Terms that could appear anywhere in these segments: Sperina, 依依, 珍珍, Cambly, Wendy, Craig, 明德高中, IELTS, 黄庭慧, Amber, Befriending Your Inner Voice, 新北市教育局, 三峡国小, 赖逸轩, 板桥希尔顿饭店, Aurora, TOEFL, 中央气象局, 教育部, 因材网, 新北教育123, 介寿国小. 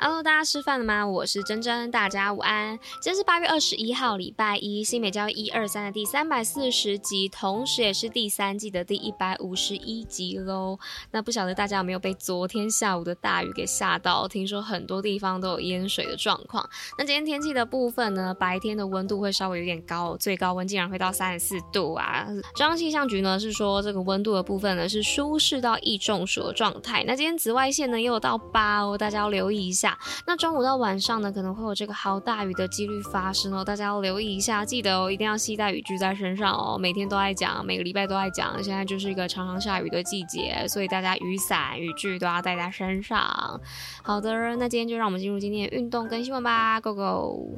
Hello， 大家吃饭了吗？我是珍珍，大家午安。今天是8月21号礼拜一，新北教育123的第340集，同时也是第三季的第151集咯。那不晓得大家有没有被昨天下午的大雨给吓到，听说很多地方都有淹水的状况。那今天天气的部分呢，白天的温度会稍微有点高，最高温竟然会到34度啊。中央气象局呢是说这个温度的部分呢是舒适到易中暑的状态。那今天紫外线呢也有到8哦，大家要留意一下。那中午到晚上呢，可能会有这个豪大雨的几率发生哦，大家要留意一下，记得哦，一定要携带雨具在身上哦。每天都爱讲，每个礼拜都爱讲，现在就是一个常常下雨的季节，所以大家雨伞、雨具都要带在身上。好的，那今天就让我们进入今天的运动跟新闻吧 ，Go Go！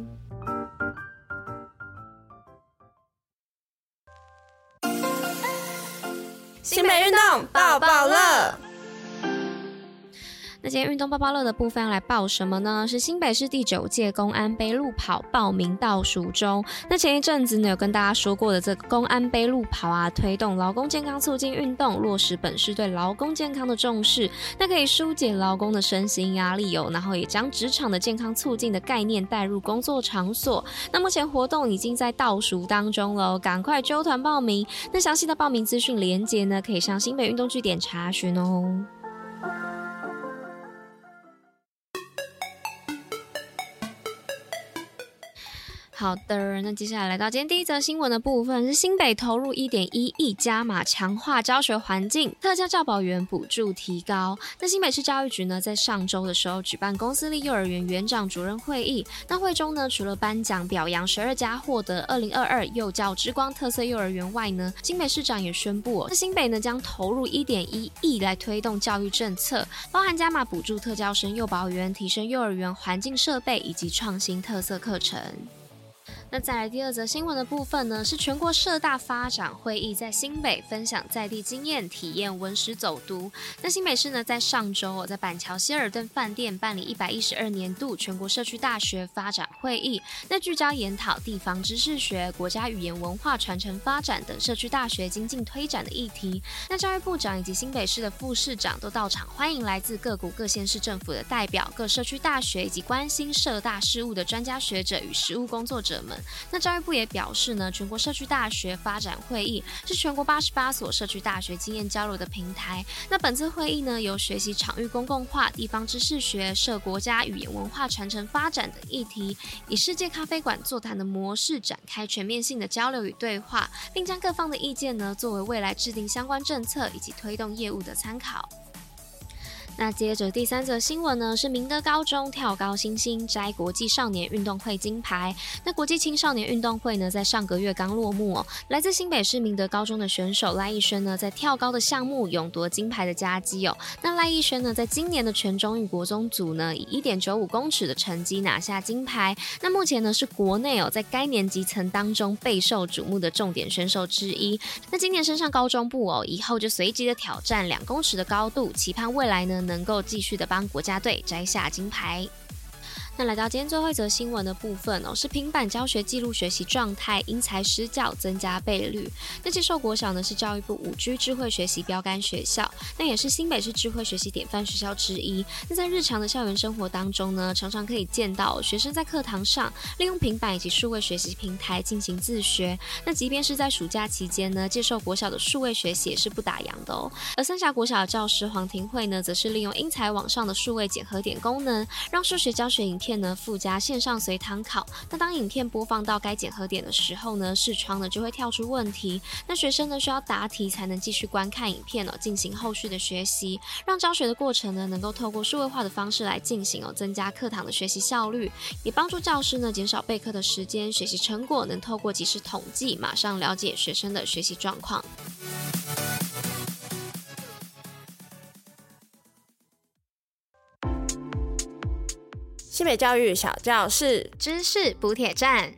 新北运动抱抱乐。那今天运动抱抱乐的部分要来报什么呢？是新北市第9届公安杯路跑报名倒数中。那前一阵子呢有跟大家说过的这个公安杯路跑啊，推动劳工健康促进运动，落实本市对劳工健康的重视，那可以疏解劳工的身心压力哦，然后也将职场的健康促进的概念带入工作场所。那目前活动已经在倒数当中了，赶快揪团报名。那详细的报名资讯连结呢，可以上新北运动据点查询哦。好的，那接下来来到今天第一则新闻的部分，是新北投入 1.1 亿加码强化教学环境，特教教保员补助提高。那新北市教育局呢在上周的时候举办公私立幼儿园园长主任会议，那会中呢除了颁奖表扬12家获得2022幼教之光特色幼儿园外呢，新北市长也宣布那新北呢将投入 1.1 亿来推动教育政策，包含加码补助特教生幼保员，提升幼儿园环境设备以及创新特色课程。那再来第二则新闻的部分呢，是全国社大发展会议在新北分享在地经验，体验文史走读。那新北市呢在上周在板桥希尔顿饭店办理112年度全国社区大学发展会议，那聚焦研讨地方知识学、国家语言文化传承发展等社区大学精进推展的议题。那教育部长以及新北市的副市长都到场，欢迎来自各股各县市政府的代表、各社区大学以及关心社大事务的专家学者与实务工作者们。那教育部也表示呢，全国社区大学发展会议是全国88所社区大学经验交流的平台。那本次会议呢，由学习场域公共化、地方知识学、涉国家语言文化传承发展等议题，以世界咖啡馆座谈的模式展开全面性的交流与对话，并将各方的意见呢，作为未来制定相关政策以及推动业务的参考。那接着第三则新闻呢，是明德高中跳高新星摘国际少年运动会金牌。那国际青少年运动会呢，在上个月刚落幕哦。来自新北市明德高中的选手赖逸轩呢，在跳高的项目勇夺金牌的佳绩哦。那赖逸轩呢，在今年的全中与国中组呢，以 1.95 公尺的成绩拿下金牌。那目前呢，是国内哦，在该年级层当中备受瞩目的重点选手之一。那今年升上高中部哦，以后就随机的挑战2公尺的高度，期盼未来呢，能够继续的帮国家队摘下金牌。那来到今天最后一则新闻的部分哦，是平板教学记录学习状态，因材施教增加倍率。那介寿国小呢是教育部 5G 智慧学习标杆学校，那也是新北市智慧学习典范学校之一。那在日常的校园生活当中呢，常常可以见到学生在课堂上利用平板以及数位学习平台进行自学。那即便是在暑假期间呢，介寿国小的数位学习也是不打烊的哦。而三峡国小的教师黄庭慧呢，则是利用因材网上的数位检核点功能，让数学教学影片呢附加线上随堂考。那当影片播放到该检核点的时候呢，视窗呢就会跳出问题，那学生呢需要答题才能继续观看影片哦，进行后续的学习，让教学的过程呢能够透过数位化的方式来进行哦，增加课堂的学习效率，也帮助教师呢减少备课的时间，学习成果能透过及时统计，马上了解学生的学习状况。新北教育小教室，知识补铁站。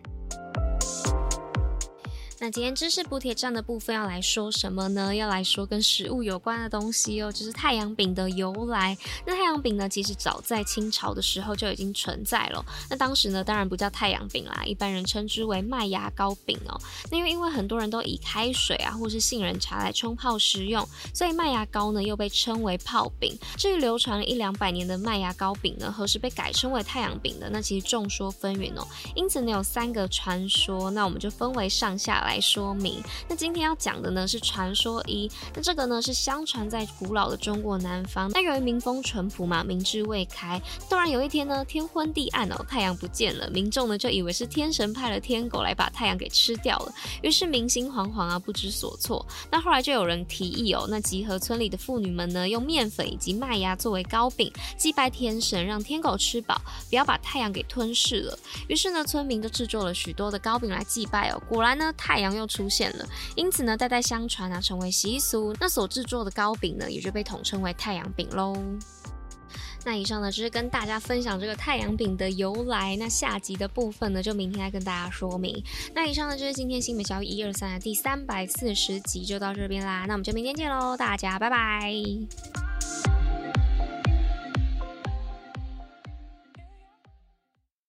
那今天知识补铁站的部分要来说什么呢？要来说跟食物有关的东西哦，就是太阳饼的由来。那太阳饼呢，其实早在清朝的时候就已经存在了。那当时呢，当然不叫太阳饼啦，一般人称之为麦芽糕饼哦。那因为很多人都以开水啊，或是杏仁茶来冲泡食用，所以麦芽糕呢又被称为泡饼。至于流传了100-200年的麦芽糕饼呢，何时被改称为太阳饼的，那其实众说纷纭哦。因此呢，有3个传说，那我们就分为上下来说明。那今天要讲的呢是传说1，那这个呢是相传在古老的中国南方，那由于民风淳朴嘛，民智未开，突然有一天呢天昏地暗哦，太阳不见了，民众呢就以为是天神派了天狗来把太阳给吃掉了，于是民心惶惶啊，不知所措。那后来就有人提议哦，那集合村里的妇女们呢，用面粉以及麦芽作为糕饼祭拜天神，让天狗吃饱，不要把太阳给吞噬了。于是呢村民就制作了许多的糕饼来祭拜哦，果然呢太阳又出现了，因此呢代代相传啊，成为习俗。那所制作的糕饼呢，也就被统称为太阳饼喽。那以上呢就是跟大家分享这个太阳饼的由来，那下集的部分呢就明天来跟大家说明。那以上呢就是今天新北教育123的第340集就到这边啦，那我们就明天见喽，大家拜拜。